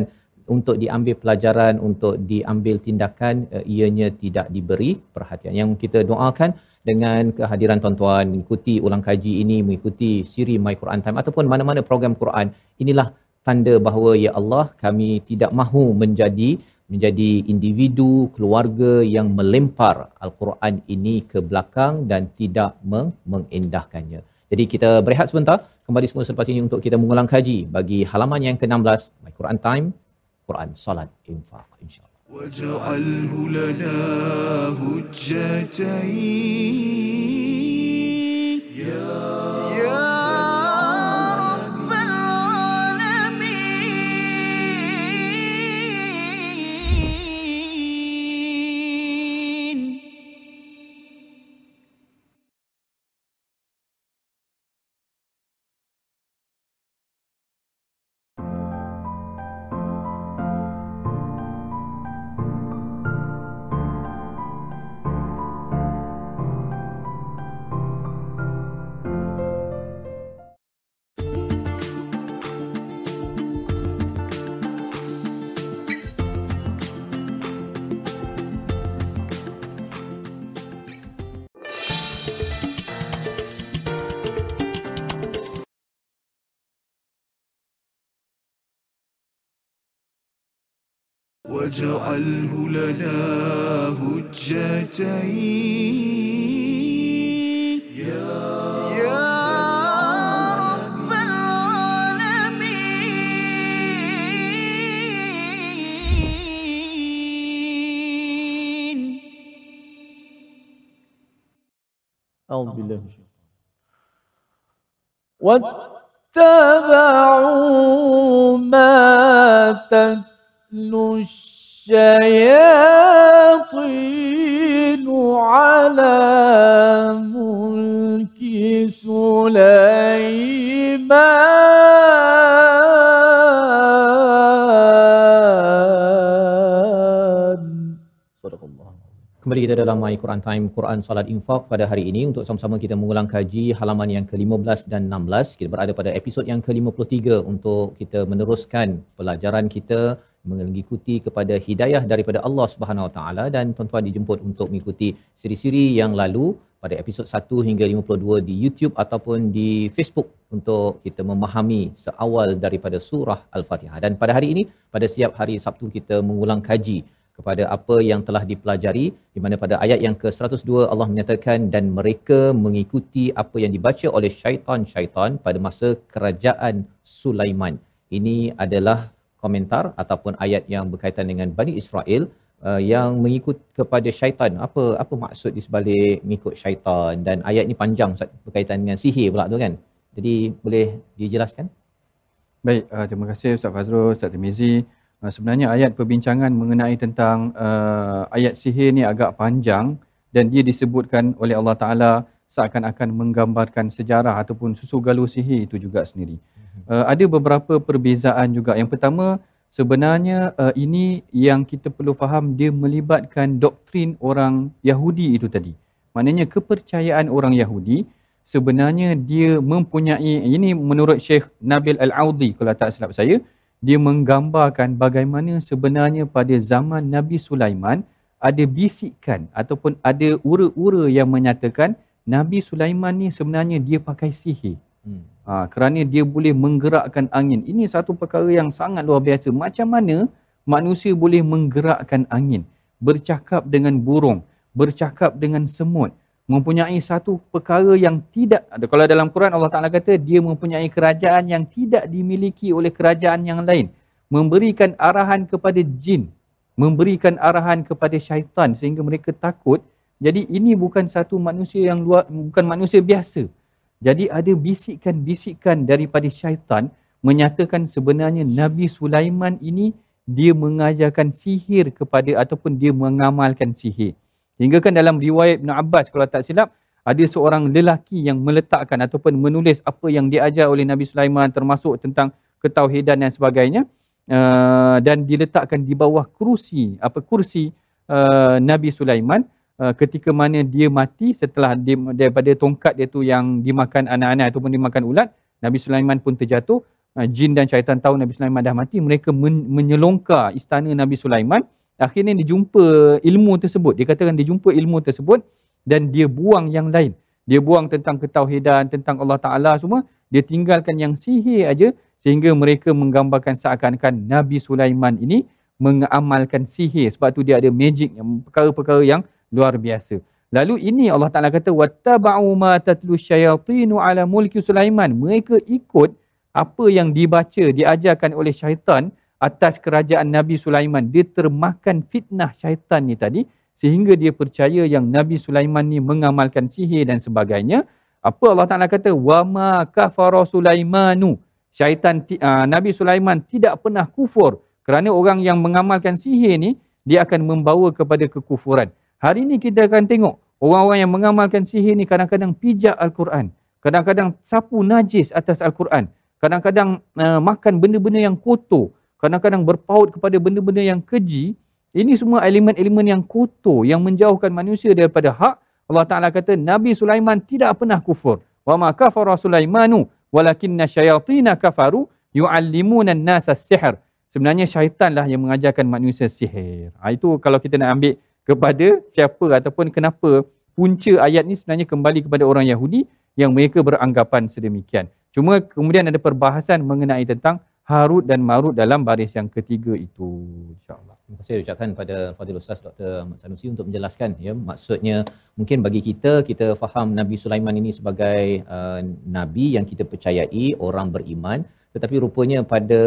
untuk diambil pelajaran, untuk diambil tindakan, ianya tidak diberi perhatian. Yang kita doakan dengan kehadiran tuan-tuan mengikuti ulang kaji ini, mengikuti siri My Quran Time ataupun mana-mana program Quran, inilah tanda bahawa ya Allah, kami tidak mahu menjadi individu, keluarga yang melempar Al-Quran ini ke belakang dan tidak mengindahkannya. Jadi kita berehat sebentar, kembali semula selepas ini untuk kita mengulang kaji bagi halaman yang ke-16 My Quran Time, Quran, salat, infaq, insya-Allah. وَاجْعَلْهُ لَنَا هُجَّتَيْنِ يَا رَبَّ الْعَالَمِينَ. واجعله لنا هجتين يا رب العالمين. A'udzubillah. وَاتَّبَعُوا مَا تَتْلُو الشَّيَاطِينُ عَلَى مُلْكِ سُلَيْمَانَ. صدق الله. Kembali kita dalam My Quran Time, Quran Salat Infaq pada hari ini untuk sama-sama kita mengulang kaji halaman yang ke-15 dan 16. Kita berada pada episod yang ke-53 untuk kita meneruskan pelajaran kita mengikuti kepada hidayah daripada Allah Subhanahu Wa Taala, dan tuan-tuan dijemput untuk mengikuti siri-siri yang lalu pada episod 1 hingga 52 di YouTube ataupun di Facebook untuk kita memahami seawal daripada surah Al-Fatihah. Dan pada hari ini, pada setiap hari Sabtu kita mengulang kaji kepada apa yang telah dipelajari, di mana pada ayat yang ke-102 Allah menyatakan dan mereka mengikuti apa yang dibaca oleh syaitan-syaitan pada masa kerajaan Sulaiman. Ini adalah komentar ataupun ayat yang berkaitan dengan Bani Israel yang mengikut kepada syaitan. Apa maksud di sebalik mengikut syaitan? Dan ayat ni panjang Ustaz, berkaitan dengan sihir pula tu kan. Jadi boleh dijelaskan? Baik, terima kasih Ustaz Fazrul, Ustaz Tirmizi. Sebenarnya ayat perbincangan mengenai tentang ayat sihir ni agak panjang, dan dia disebutkan oleh Allah Taala seakan-akan menggambarkan sejarah ataupun susu galuh sihir itu juga sendiri. Ada beberapa perbezaan juga. Yang pertama, sebenarnya ini yang kita perlu faham, dia melibatkan doktrin orang Yahudi itu tadi. Maknanya kepercayaan orang Yahudi sebenarnya dia mempunyai, ini menurut Syekh Nabil Al-Audi kalau tak silap saya, dia menggambarkan bagaimana sebenarnya pada zaman Nabi Sulaiman ada bisikan ataupun ada ura-ura yang menyatakan Nabi Sulaiman ni sebenarnya dia pakai sihir. Kerana dia boleh menggerakkan angin. Ini satu perkara yang sangat luar biasa. Macam mana manusia boleh menggerakkan angin, bercakap dengan burung, bercakap dengan semut, mempunyai satu perkara yang tidak ada. Kalau dalam Quran Allah Ta'ala kata dia mempunyai kerajaan yang tidak dimiliki oleh kerajaan yang lain, memberikan arahan kepada jin, memberikan arahan kepada syaitan sehingga mereka takut. Jadi ini bukan satu manusia yang luar, bukan manusia biasa. Jadi ada bisikan-bisikan daripada syaitan menyatakan sebenarnya Nabi Sulaiman ini dia mengajarkan sihir kepada ataupun dia mengamalkan sihir. Hingga kan dalam riwayat Ibn Abbas kalau tak silap, ada seorang lelaki yang meletakkan ataupun menulis apa yang diajar oleh Nabi Sulaiman termasuk tentang ketauhidan dan sebagainya, dan diletakkan di bawah kursi Nabi Sulaiman ketika mana dia mati setelah daripada tongkat dia tu yang dimakan anak-anak ataupun dimakan ulat. Nabi Sulaiman pun terjatuh. Jin dan syaitan tahu Nabi Sulaiman dah mati, mereka menyelongkar istana Nabi Sulaiman. Akhirnya dia katakan dia jumpa ilmu tersebut dan dia buang yang lain. Dia buang tentang ketauhidan, tentang Allah Taala semua, dia tinggalkan yang sihir aja, sehingga mereka menggambarkan seakan-akan Nabi Sulaiman ini mengamalkan sihir. Sebab tu dia ada magic, perkara-perkara yang luar biasa. Lalu ini Allah Taala kata wattaba'u ma tatlu syayatinu ala mulki Sulaiman. Mereka ikut apa yang dibaca, diajarkan oleh syaitan atas kerajaan Nabi Sulaiman. Dia termakan fitnah syaitan ni tadi sehingga dia percaya yang Nabi Sulaiman ni mengamalkan sihir dan sebagainya. Apa Allah Taala kata wa ma kafara Sulaimanu. Nabi Sulaiman tidak pernah kufur, kerana orang yang mengamalkan sihir ni dia akan membawa kepada kekufuran. Hari ini kita akan tengok orang-orang yang mengamalkan sihir ni kadang-kadang pijak Al-Quran, kadang-kadang sapu najis atas Al-Quran, kadang-kadang makan benda-benda yang kotor, kadang-kadang berpaut kepada benda-benda yang keji. Ini semua elemen-elemen yang kotor yang menjauhkan manusia daripada hak. Allah Ta'ala kata Nabi Sulaiman tidak pernah kufur. Wa ma kafara Sulaimanu walakinna syayatina kafaru yu'allimuna an-nasa as-sihr. Sebenarnya syaitanlah yang mengajarkan manusia sihir. Itu kalau kita nak ambil kepada siapa ataupun kenapa punca ayat ni sebenarnya kembali kepada orang Yahudi yang mereka beranggapan sedemikian. Cuma kemudian ada perbahasan mengenai tentang Harut dan Marut dalam baris yang ketiga itu, insya-Allah. Terima kasih ucapkan pada Fadil Ustaz Dr. Ahmad Sanusi untuk menjelaskan, ya, maksudnya mungkin bagi kita faham Nabi Sulaiman ini sebagai nabi yang kita percayai, orang beriman, tetapi rupanya pada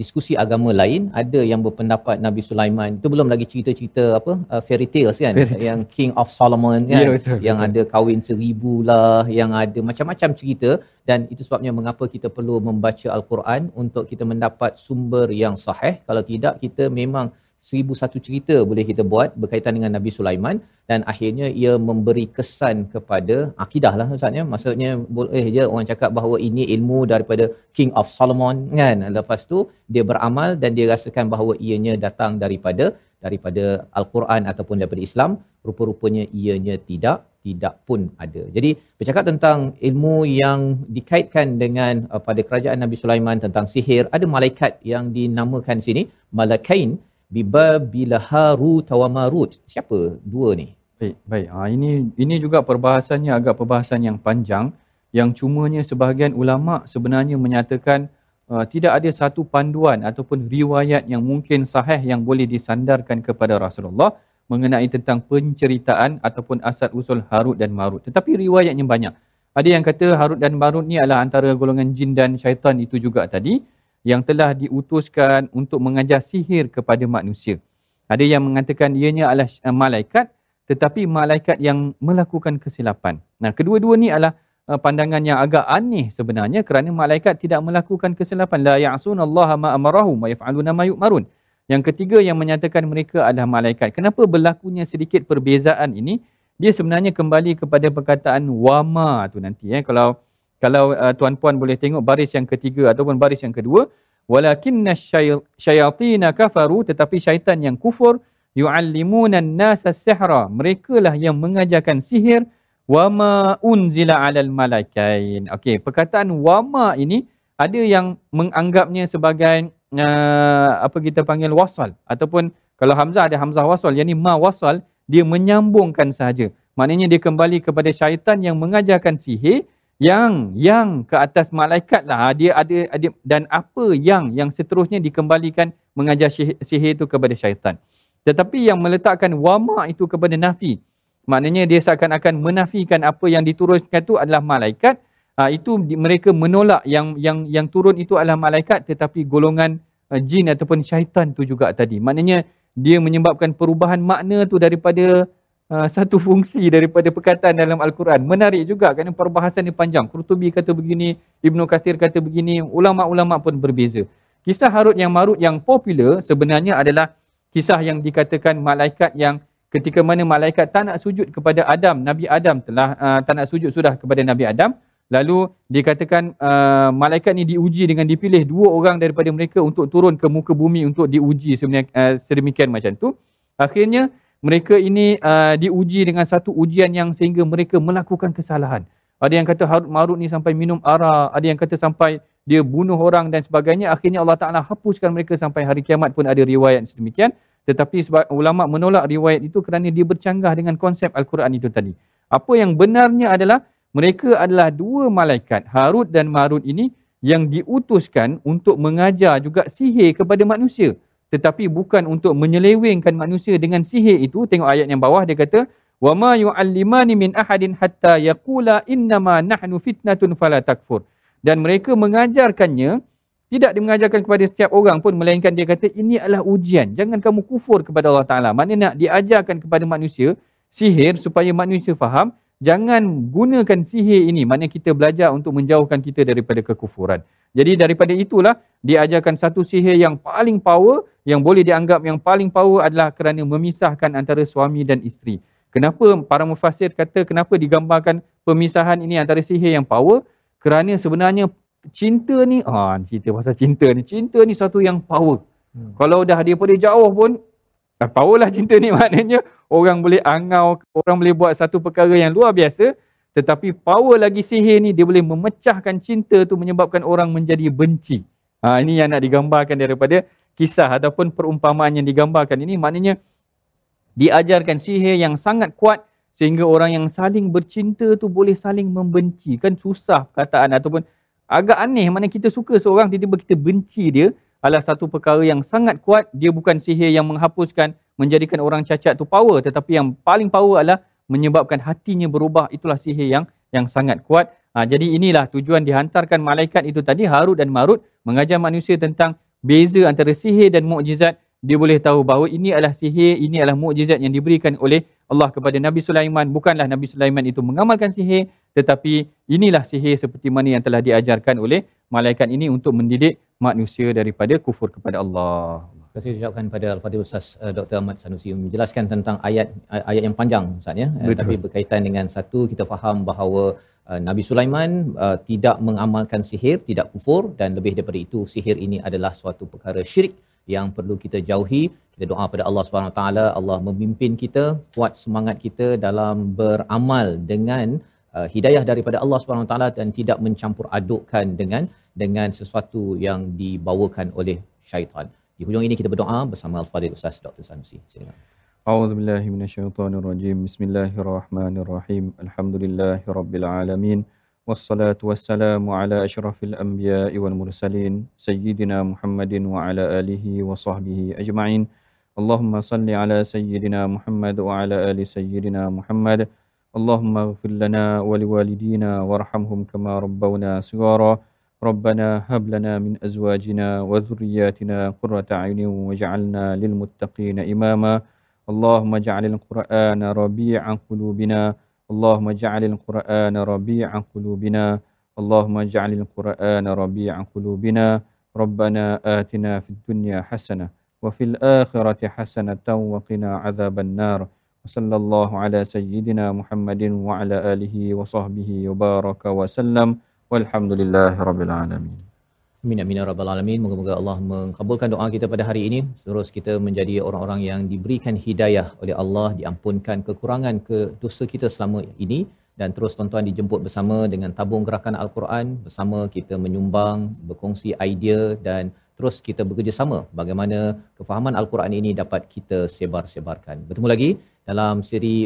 diskusi agama lain, ada yang berpendapat Nabi Sulaiman. Itu belum lagi cerita-cerita apa fairy tales kan, fairy tales. Yang King of Solomon kan, yeah, betul, yang betul. Ada kahwin 1000 lah, yang ada macam-macam cerita. Dan itu sebabnya mengapa kita perlu membaca Al-Quran untuk kita mendapat sumber yang sahih. Kalau tidak, kita memang 1001 cerita boleh kita buat berkaitan dengan Nabi Sulaiman, dan akhirnya ia memberi kesan kepada akidah lah ustaz ya. Maksudnya boleh je orang cakap bahawa ini ilmu daripada King of Solomon kan, lepas tu dia beramal dan dia rasakan bahawa ianya datang daripada Al-Quran ataupun daripada Islam. Rupa-rupanya ianya tidak pun ada. Jadi bercakap tentang ilmu yang dikaitkan dengan pada kerajaan Nabi Sulaiman, tentang sihir, ada malaikat yang dinamakan sini malakain bibabil Harut wa Marut. Siapa dua ni? Baik. Ini juga perbahasannya agak perbahasan yang panjang, yang cumanya sebahagian ulama sebenarnya menyatakan tidak ada satu panduan ataupun riwayat yang mungkin sahih yang boleh disandarkan kepada Rasulullah mengenai tentang penceritaan ataupun asal usul Harut dan Marut. Tetapi riwayatnya banyak. Ada yang kata Harut dan Marut ni adalah antara golongan jin dan syaitan itu juga tadi, yang telah diutuskan untuk mengajar sihir kepada manusia. Ada yang mengatakan ianya adalah malaikat, tetapi malaikat yang melakukan kesilapan. Nah, kedua-dua ni adalah pandangan yang agak aneh sebenarnya, kerana malaikat tidak melakukan kesilapan. La ya'sunallaha ma amarahum wa yaf'aluna ma yu'marun. Yang ketiga yang menyatakan mereka adalah malaikat. Kenapa berlakunya sedikit perbezaan ini? Dia sebenarnya kembali kepada perkataan wama tu nanti Kalau tuan-puan boleh tengok baris yang ketiga ataupun baris yang kedua, walakinna syayatina kafaru, tetapi syaitan yang kufur, yu'allimuna an-nasa as-sihra, mereka lah yang mengajarkan sihir, wama unzila 'alal malaikain. Okey, perkataan wama ini ada yang menganggapnya sebagai apa kita panggil wasal, ataupun kalau hamzah ada hamzah wasal, yakni ma wasal, dia menyambungkan sahaja. Maknanya dia kembali kepada syaitan yang mengajarkan sihir yang ke atas malaikat lah dia ada, dan apa yang seterusnya dikembalikan mengajar sihir itu kepada syaitan. Tetapi yang meletakkan wama itu kepada nafi, maknanya dia seakan-akan menafikan apa yang diturunkan itu adalah malaikat. Itu mereka menolak yang turun itu adalah malaikat, tetapi golongan jin ataupun syaitan tu juga tadi. Maknanya dia menyebabkan perubahan makna tu daripada satu fungsi daripada perkataan dalam Al-Quran. Menarik juga kerana perbahasan ni panjang. Qurtubi kata begini, Ibnu Katsir kata begini, ulama-ulama pun berbeza. Kisah Harut yang Marut yang popular sebenarnya adalah kisah yang dikatakan malaikat yang ketika mana malaikat tak nak sujud kepada Adam, Nabi Adam telah tak nak sujud sudah kepada Nabi Adam, lalu dikatakan malaikat ni diuji dengan dipilih dua orang daripada mereka untuk turun ke muka bumi untuk diuji sebenarnya sedemikian macam tu. Akhirnya mereka ini diuji dengan satu ujian yang sehingga mereka melakukan kesalahan. Ada yang kata Harut Marut ni sampai minum arak, ada yang kata sampai dia bunuh orang dan sebagainya. Akhirnya Allah Ta'ala hapuskan mereka sampai hari kiamat pun ada riwayat sedemikian. Tetapi ulama menolak riwayat itu kerana dia bercanggah dengan konsep Al-Quran itu tadi. Apa yang benarnya adalah mereka adalah dua malaikat, Harut dan Marut ini, yang diutuskan untuk mengajar juga sihir kepada manusia, tetapi bukan untuk menyelewengkan manusia dengan sihir itu. Tengok ayat yang bawah, dia kata wa ma yu'allimani min ahadin hatta yaqula inna ma nahnu fitnatun fala takfur, dan mereka mengajarkannya tidak dimengajarkan kepada setiap orang pun, melainkan dia kata ini adalah ujian, jangan kamu kufur kepada Allah Taala. Maknanya nak diajarkan kepada manusia sihir supaya manusia faham, jangan gunakan sihir ini. Maknanya kita belajar untuk menjauhkan kita daripada kekufuran. Jadi daripada itulah diajarkan satu sihir yang paling power, yang boleh dianggap yang paling power adalah kerana memisahkan antara suami dan isteri. Kenapa para mufassir kata kenapa digambarkan pemisahan ini antara sihir yang power? Kerana sebenarnya cinta ni, cerita pasal cinta ni satu yang power. Kalau dah daripada jauh pun power lah cinta ni. Maknanya orang boleh angau, orang boleh buat satu perkara yang luar biasa. Tetapi power lagi sihir ni, dia boleh memecahkan cinta tu menyebabkan orang menjadi benci. Ini yang nak digambarkan daripada kisah ataupun perumpamaan yang digambarkan ini. Maknanya diajarkan sihir yang sangat kuat sehingga orang yang saling bercinta tu boleh saling membenci. Kan susah perkataan ataupun agak aneh, maknanya kita suka seorang tiba-tiba kita benci dia. Adalah satu perkara yang sangat kuat. Dia bukan sihir yang menghapuskan, menjadikan orang cacat tu power, tetapi yang paling power adalah menyebabkan hatinya berubah. Itulah sihir yang sangat kuat. Jadi inilah tujuan dihantarkan malaikat itu tadi, Harut dan Marut, mengajar manusia tentang beza antara sihir dan mukjizat, dia boleh tahu bahawa ini adalah sihir, ini adalah mukjizat yang diberikan oleh Allah kepada Nabi Sulaiman. Bukanlah Nabi Sulaiman itu mengamalkan sihir, tetapi inilah sihir seperti mana yang telah diajarkan oleh malaikat ini untuk mendidik manusia daripada kufur kepada Allah. Terima kasih ucapkan pada Al-Fadhil Ustaz Dr. Ahmad Sanusi menjelaskan tentang ayat yang panjang Ustaz ya, tapi berkaitan dengan satu, kita faham bahawa Nabi Sulaiman tidak mengamalkan sihir, tidak kufur, dan lebih daripada itu sihir ini adalah suatu perkara syirik yang perlu kita jauhi. Kita doa pada Allah Subhanahu Wa Taala, Allah memimpin kita, kuat semangat kita dalam beramal dengan hidayah daripada Allah Subhanahu Wa Taala dan tidak mencampur adukkan dengan sesuatu yang dibawakan oleh syaitan. Di hujung ini kita berdoa bersama Al-Fadhil Ustaz Dr. Sanusi. Silakan. A'udzubillahi minasyaitonirrajim. Bismillahirrahmanirrahim. Alhamdulillahirabbil alamin. Wassalatu wassalamu ala asyrafil anbiya'i wal mursalin sayyidina Muhammadin wa ala alihi wa sahbihi ajma'in. Allahumma salli ala sayyidina Muhammad wa ala ali sayyidina Muhammad. Allahumma ighfir lana wa liwalidina warhamhum kama rabbawna shighara. Rabbana hab lana min azwajina wa dhurriyyatina qurrata a'yunin waj'alna lil muttaqina imama. Allahumma ja'alil Qur'ana rabi'a qulubina. Allahumma ja'alil Qur'ana rabi'a qulubina. Allahumma ja'alil Qur'ana rabi'a qulubina. Rabbana atina fid dunya hasanah wa fil akhirati hasanatan wa qina 'adzabannar. Sallallahu ala sayyidina Muhammadin wa ala alihi wa sahbihi wa baraka wa sallam. Walhamdulillahirabbil alamin. Amin amin rabbal alamin. Moga-moga Allah mengabulkan doa kita pada hari ini. Terus kita menjadi orang-orang yang diberikan hidayah oleh Allah, diampunkan kekurangan ke dosa kita selama ini, dan terus tuan-tuan dijemput bersama dengan tabung gerakan Al-Quran. Bersama kita menyumbang, berkongsi idea, dan terus kita bekerjasama bagaimana kefahaman Al-Quran ini dapat kita sebar-sebarkan. Bertemu lagi dalam siri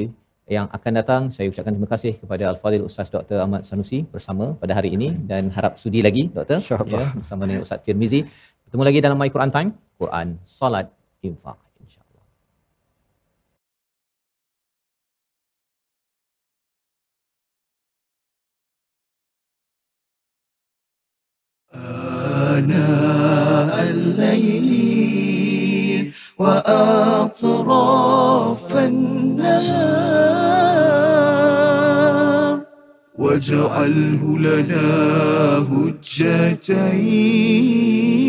yang akan datang. Saya ucapkan terima kasih kepada Al-Fadhil Ustaz Dr. Ahmad Sanusi bersama pada hari ini, dan harap sudi lagi Doktor ya, bersama dengan Ustaz Tirmizi. Bertemu lagi dalam My Quran Time, Quran, Salat, Infaq, insya-Allah. Ana al-layli wa atraf an-nahar واجعله لنا هجتين